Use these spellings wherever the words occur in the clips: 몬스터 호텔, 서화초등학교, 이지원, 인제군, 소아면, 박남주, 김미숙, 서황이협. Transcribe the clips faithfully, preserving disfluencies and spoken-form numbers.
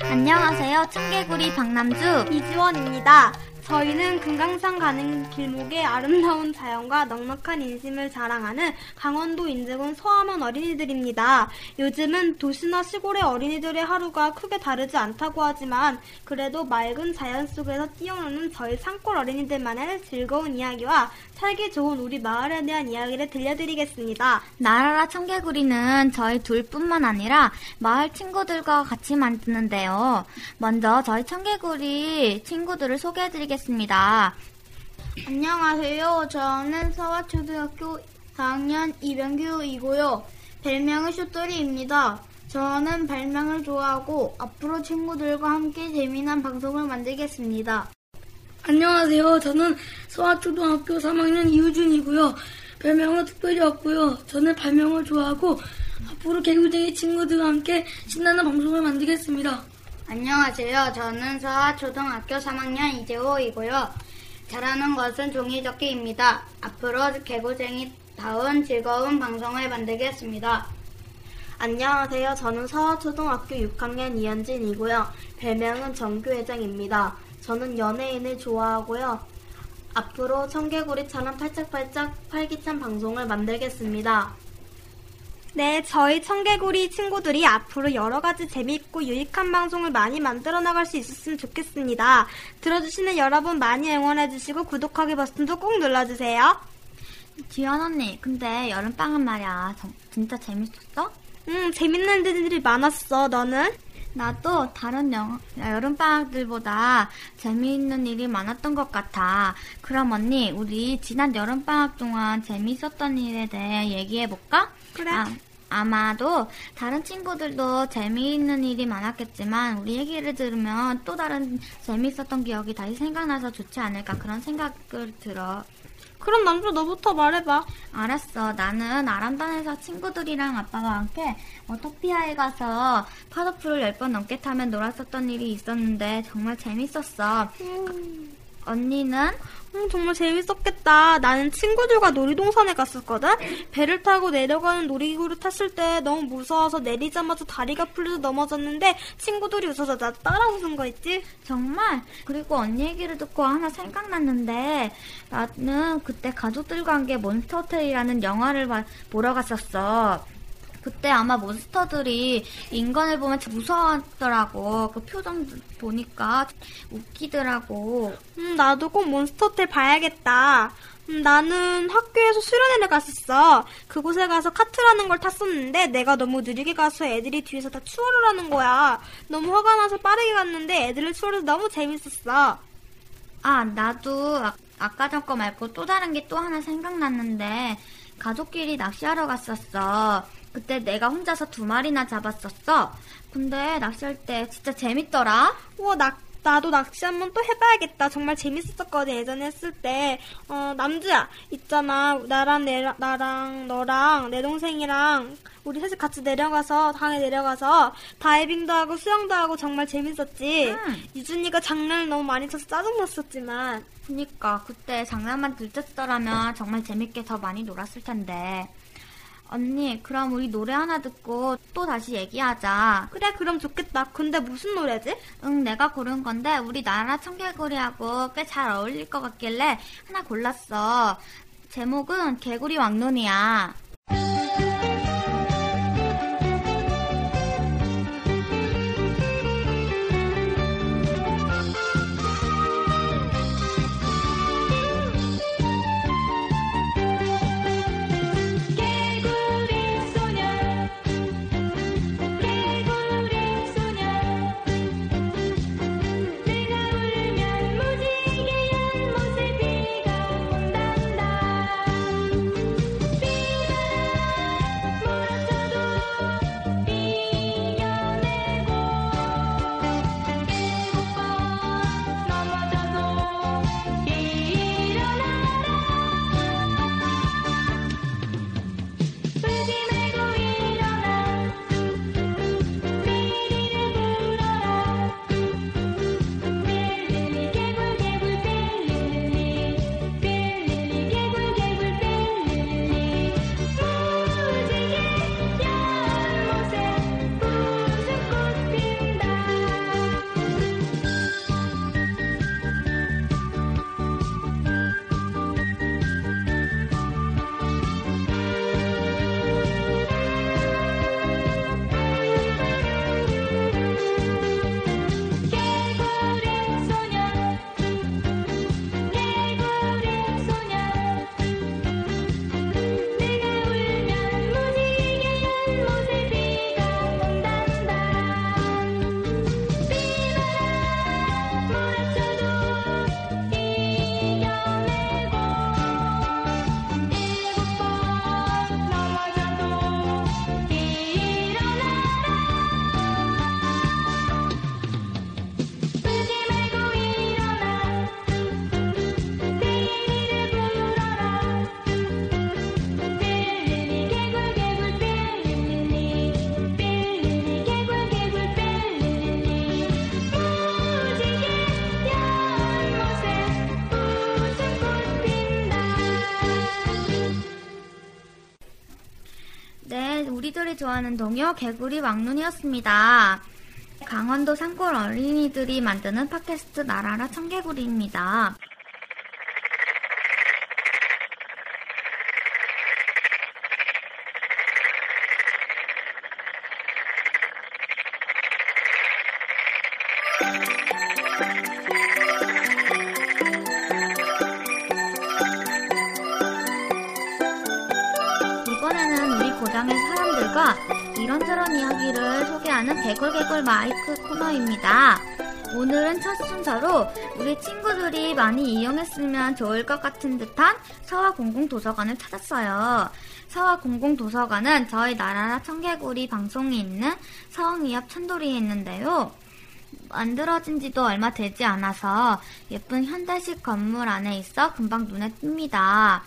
안녕하세요. 청개구리 박남주 이지원입니다. 저희는 금강산 가는 길목의 아름다운 자연과 넉넉한 인심을 자랑하는 강원도 인제군 소아면 어린이들입니다. 요즘은 도시나 시골의 어린이들의 하루가 크게 다르지 않다고 하지만 그래도 맑은 자연 속에서 뛰어노는 저희 산골 어린이들만의 즐거운 이야기와 살기 좋은 우리 마을에 대한 이야기를 들려드리겠습니다. 날아라 청개구리는 저희 둘뿐만 아니라 마을 친구들과 같이 만드는데요. 먼저 저희 청개구리 친구들을 소개해드리겠습니다. 안녕하세요. 저는 서화초등학교 사 학년 이병규이고요. 별명은 쇼돌이입니다. 저는 발명을 좋아하고 앞으로 친구들과 함께 재미난 방송을 만들겠습니다. 안녕하세요. 저는 서화초등학교 삼 학년 이우준이고요. 별명은 특별히 없고요. 저는 발명을 좋아하고 앞으로 개구쟁이 친구들과 함께 신나는 방송을 만들겠습니다. 안녕하세요. 저는 서화초등학교 삼 학년 이재호이고요. 잘하는 것은 종이접기입니다. 앞으로 개구쟁이다운 즐거운 방송을 만들겠습니다. 안녕하세요. 저는 서화초등학교 육 학년 이현진이고요. 별명은 정규회장입니다. 저는 연예인을 좋아하고요. 앞으로 청개구리처럼 팔짝팔짝 활기찬 방송을 만들겠습니다. 네, 저희 청개구리 친구들이 앞으로 여러가지 재미있고 유익한 방송을 많이 만들어 나갈 수 있었으면 좋겠습니다. 들어주시는 여러분 많이 응원해주시고 구독하기 버튼도 꼭 눌러주세요. 지연 언니, 근데 여름방학 말이야, 진짜 재밌었어? 응, 재밌는 일들이 많았어. 너는? 나도 다른 여, 여름방학들보다 재미있는 일이 많았던 것 같아. 그럼 언니, 우리 지난 여름방학 동안 재미있었던 일에 대해 얘기해볼까? 그래. 아, 아마도 다른 친구들도 재미있는 일이 많았겠지만 우리 얘기를 들으면 또 다른 재미있었던 기억이 다시 생각나서 좋지 않을까 그런 생각을 들어. 그럼 남주 너부터 말해봐. 알았어. 나는 아람단에서 친구들이랑 아빠와 함께 워터피아에 가서 파도풀을 열 번 넘게 타면 놀았었던 일이 있었는데 정말 재밌었어. 음. 언니는? 음, 정말 재밌었겠다. 나는 친구들과 놀이동산에 갔었거든. 배를 타고 내려가는 놀이기구를 탔을 때 너무 무서워서 내리자마자 다리가 풀려서 넘어졌는데 친구들이 웃어서 나 따라 웃은 거 있지? 정말? 그리고 언니 얘기를 듣고 하나 생각났는데 나는 그때 가족들과 함께 몬스터 호텔이라는 영화를 보러 갔었어. 그때 아마 몬스터들이 인간을 보면 무서워하더라고. 그 표정 보니까 웃기더라고. 음, 나도 꼭 몬스터 호텔 봐야겠다. 음, 나는 학교에서 수련회를 갔었어. 그곳에 가서 카트라는 걸 탔었는데 내가 너무 느리게 가서 애들이 뒤에서 다 추월하라는 거야. 너무 화가 나서 빠르게 갔는데 애들을 추월해서 너무 재밌었어. 아, 나도 아, 아까 전 거 말고 또 다른 게 또 하나 생각났는데 가족끼리 낚시하러 갔었어. 그때 내가 혼자서 두 마리나 잡았었어. 근데 낚시할 때 진짜 재밌더라. 우와, 나, 나도 낚시 한번 또 해봐야겠다. 정말 재밌었거든, 예전에 했을 때. 어, 남주야, 있잖아. 나랑, 내, 나랑, 너랑, 내 동생이랑 우리 셋이 같이 내려가서, 강에 내려가서 다이빙도 하고 수영도 하고 정말 재밌었지. 음. 유준이가 장난을 너무 많이 쳐서 짜증났었지만. 그니까, 그때 장난만 들쳤더라면 정말 재밌게 더 많이 놀았을 텐데. 언니, 그럼 우리 노래 하나 듣고 또 다시 얘기하자. 그래, 그럼 좋겠다. 근데 무슨 노래지? 응, 내가 고른 건데 우리 나라 청개구리하고 꽤 잘 어울릴 것 같길래 하나 골랐어. 제목은 개구리 왕눈이야. 네, 우리들이 좋아하는 동요 개구리 왕눈이었습니다. 강원도 산골 어린이들이 만드는 팟캐스트 나라라 청개구리입니다. 이번에는 우리 고장의 사람들과 이런저런 이야기를 소개하는 개굴개굴 마이크 코너입니다. 오늘은 첫 순서로 우리 친구들이 많이 이용했으면 좋을 것 같은 듯한 서화공공도서관을 찾았어요. 서화공공도서관은 저희 나라라 청개구리 방송이 있는 서황이협 천도리에 있는데요. 만들어진 지도 얼마 되지 않아서 예쁜 현대식 건물 안에 있어 금방 눈에 띕니다.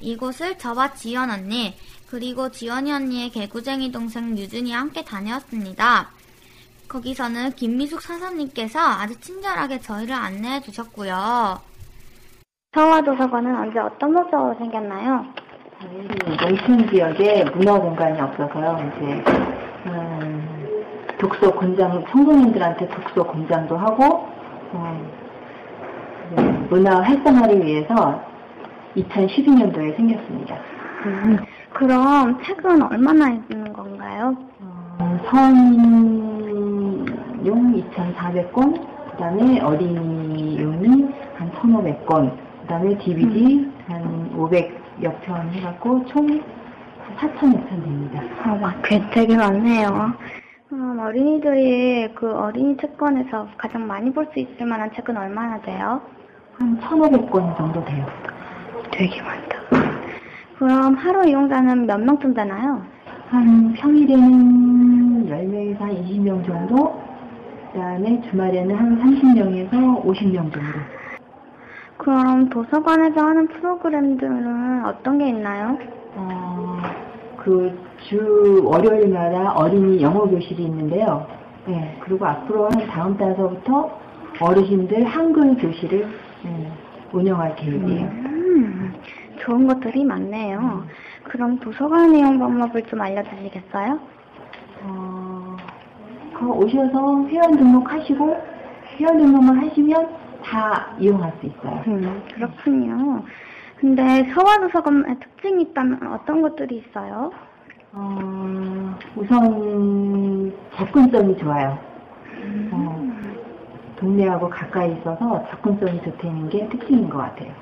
이곳을 저와 지연 언니, 그리고 지연이 언니의 개구쟁이 동생 유준이와 함께 다녀왔습니다. 거기서는 김미숙 선생님께서 아주 친절하게 저희를 안내해 주셨고요. 서화도서관은 언제 어떤 모습으로 생겼나요? 열심 지역에 문화 공간이 없어서요. 이제 음, 독서 공장, 청소년들한테 독서 공장도 하고 음, 문화 활성화를 위해서 이천십이 년도에 생겼습니다. 음, 그럼 책은 얼마나 있는 건가요? 어, 성인용 이천사백 권, 그 다음에 어린이용이 한 천오백 권, 그 다음에 디비디 음. 한 오백여 편 해갖고 총 사천여 편 됩니다. 아, 막 되게 많네요. 음, 어린이들이 그 어린이 책권에서 가장 많이 볼 수 있을 만한 책은 얼마나 돼요? 한 천오백 권 정도 돼요. 되게 많다. 그럼 하루 이용자는 몇 명쯤 되나요? 한 평일에는 열 명에서 한 이십 명 정도, 그 다음에 주말에는 한 삼십 명에서 오십 명 정도. 그럼 도서관에서 하는 프로그램들은 어떤 게 있나요? 어, 그 주 월요일마다 어린이 영어 교실이 있는데요. 네, 그리고 앞으로 한 다음 달서부터 어르신들 한글 교실을 네, 운영할 계획이에요. 음. 음, 좋은 것들이 많네요. 음. 그럼 도서관 이용 방법을 좀 알려주시겠어요? 어, 그 오셔서 회원 등록하시고, 회원 등록만 하시면 다 이용할 수 있어요. 음, 그렇군요. 근데 서화도서관의 특징이 있다면 어떤 것들이 있어요? 어, 우선 접근성이 좋아요. 음. 어, 동네하고 가까이 있어서 접근성이 좋다는 게 특징인 것 같아요.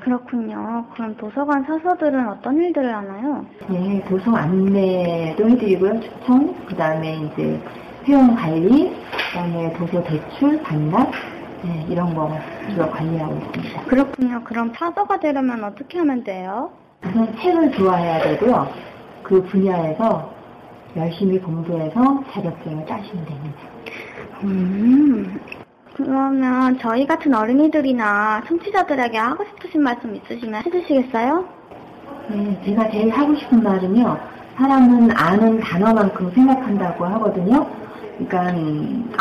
그렇군요. 그럼 도서관 사서들은 어떤 일들을 하나요? 네, 도서 안내도 해드리고요. 추천, 그 다음에 이제 회원 관리, 그 다음에 도서 대출, 반납, 네, 이런 거 주로 관리하고 있습니다. 그렇군요. 그럼 사서가 되려면 어떻게 하면 돼요? 우선 책을 좋아해야 되고요. 그 분야에서 열심히 공부해서 자격증을 따시면 됩니다. 음... 그러면 저희 같은 어린이들이나 청취자들에게 하고 싶으신 말씀 있으시면 해주시겠어요? 네, 제가 제일 하고 싶은 말은요. 사람은 아는 단어만큼 생각한다고 하거든요. 그러니까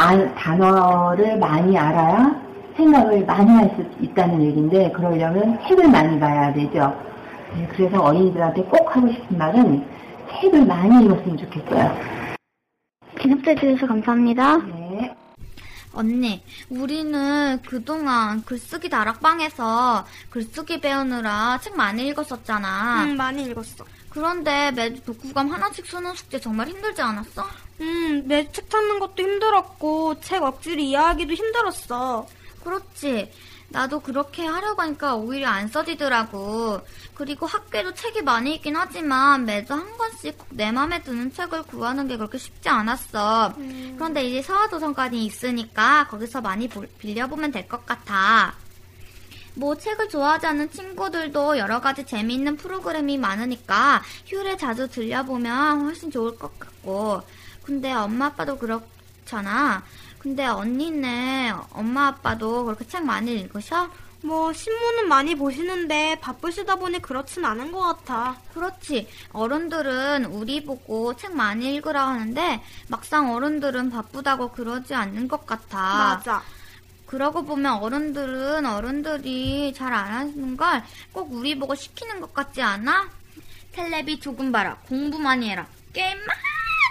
아, 단어를 많이 알아야 생각을 많이 할 수 있다는 얘기인데 그러려면 책을 많이 봐야 되죠. 네, 그래서 어린이들한테 꼭 하고 싶은 말은 책을 많이 읽었으면 좋겠어요. 기억해주셔서 감사합니다. 네. 언니, 우리는 그동안 글쓰기 다락방에서 글쓰기 배우느라 책 많이 읽었었잖아. 응, 많이 읽었어. 그런데 매주 독후감 하나씩 쓰는 숙제 정말 힘들지 않았어? 응, 매주 책 찾는 것도 힘들었고 책 억지로 이해하기도 힘들었어. 그렇지. 나도 그렇게 하려고 하니까 오히려 안 써지더라고. 그리고 학교에도 책이 많이 있긴 하지만 매주 한 권씩 꼭 내 맘에 드는 책을 구하는 게 그렇게 쉽지 않았어. 음. 그런데 이제 서화도서관이 있으니까 거기서 많이 보, 빌려보면 될 것 같아. 뭐 책을 좋아하지 않는 친구들도 여러 가지 재미있는 프로그램이 많으니까 휴일에 자주 들려보면 훨씬 좋을 것 같고. 근데 엄마 아빠도 그렇잖아. 근데 언니네 엄마 아빠도 그렇게 책 많이 읽으셔? 뭐 신문은 많이 보시는데 바쁘시다 보니 그렇진 않은 것 같아. 그렇지. 어른들은 우리 보고 책 많이 읽으라 하는데 막상 어른들은 바쁘다고 그러지 않는 것 같아. 맞아. 그러고 보면 어른들은 어른들이 잘 안 하는 걸 꼭 우리 보고 시키는 것 같지 않아? 텔레비 조금 봐라, 공부 많이 해라, 게임 많이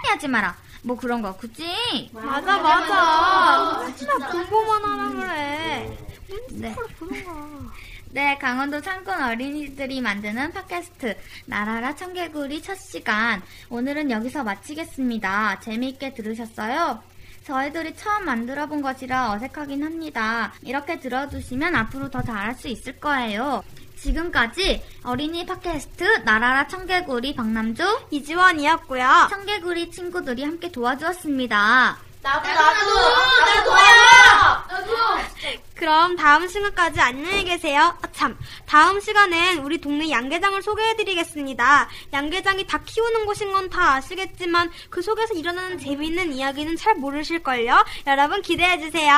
하지 마라, 뭐 그런 거, 그치? 맞아, 맞아. 진짜 공부만 하라 그래. 네. 네, 강원도 창군 어린이들이 만드는 팟캐스트 나라라 청개구리 첫 시간, 오늘은 여기서 마치겠습니다. 재미있게 들으셨어요? 저희들이 처음 만들어본 것이라 어색하긴 합니다. 이렇게 들어주시면 앞으로 더 잘할 수 있을 거예요. 지금까지 어린이 팟캐스트 나라라 청개구리 박남주, 이지원이었고요. 청개구리 친구들이 함께 도와주었습니다. 나도 나도 나도 도와요. 나도. 그럼 다음 시간까지 안녕히 계세요. 아 참, 다음 시간엔 우리 동네 양계장을 소개해드리겠습니다. 양계장이 다 키우는 곳인 건 다 아시겠지만 그 속에서 일어나는 재미있는 이야기는 잘 모르실걸요. 여러분 기대해주세요.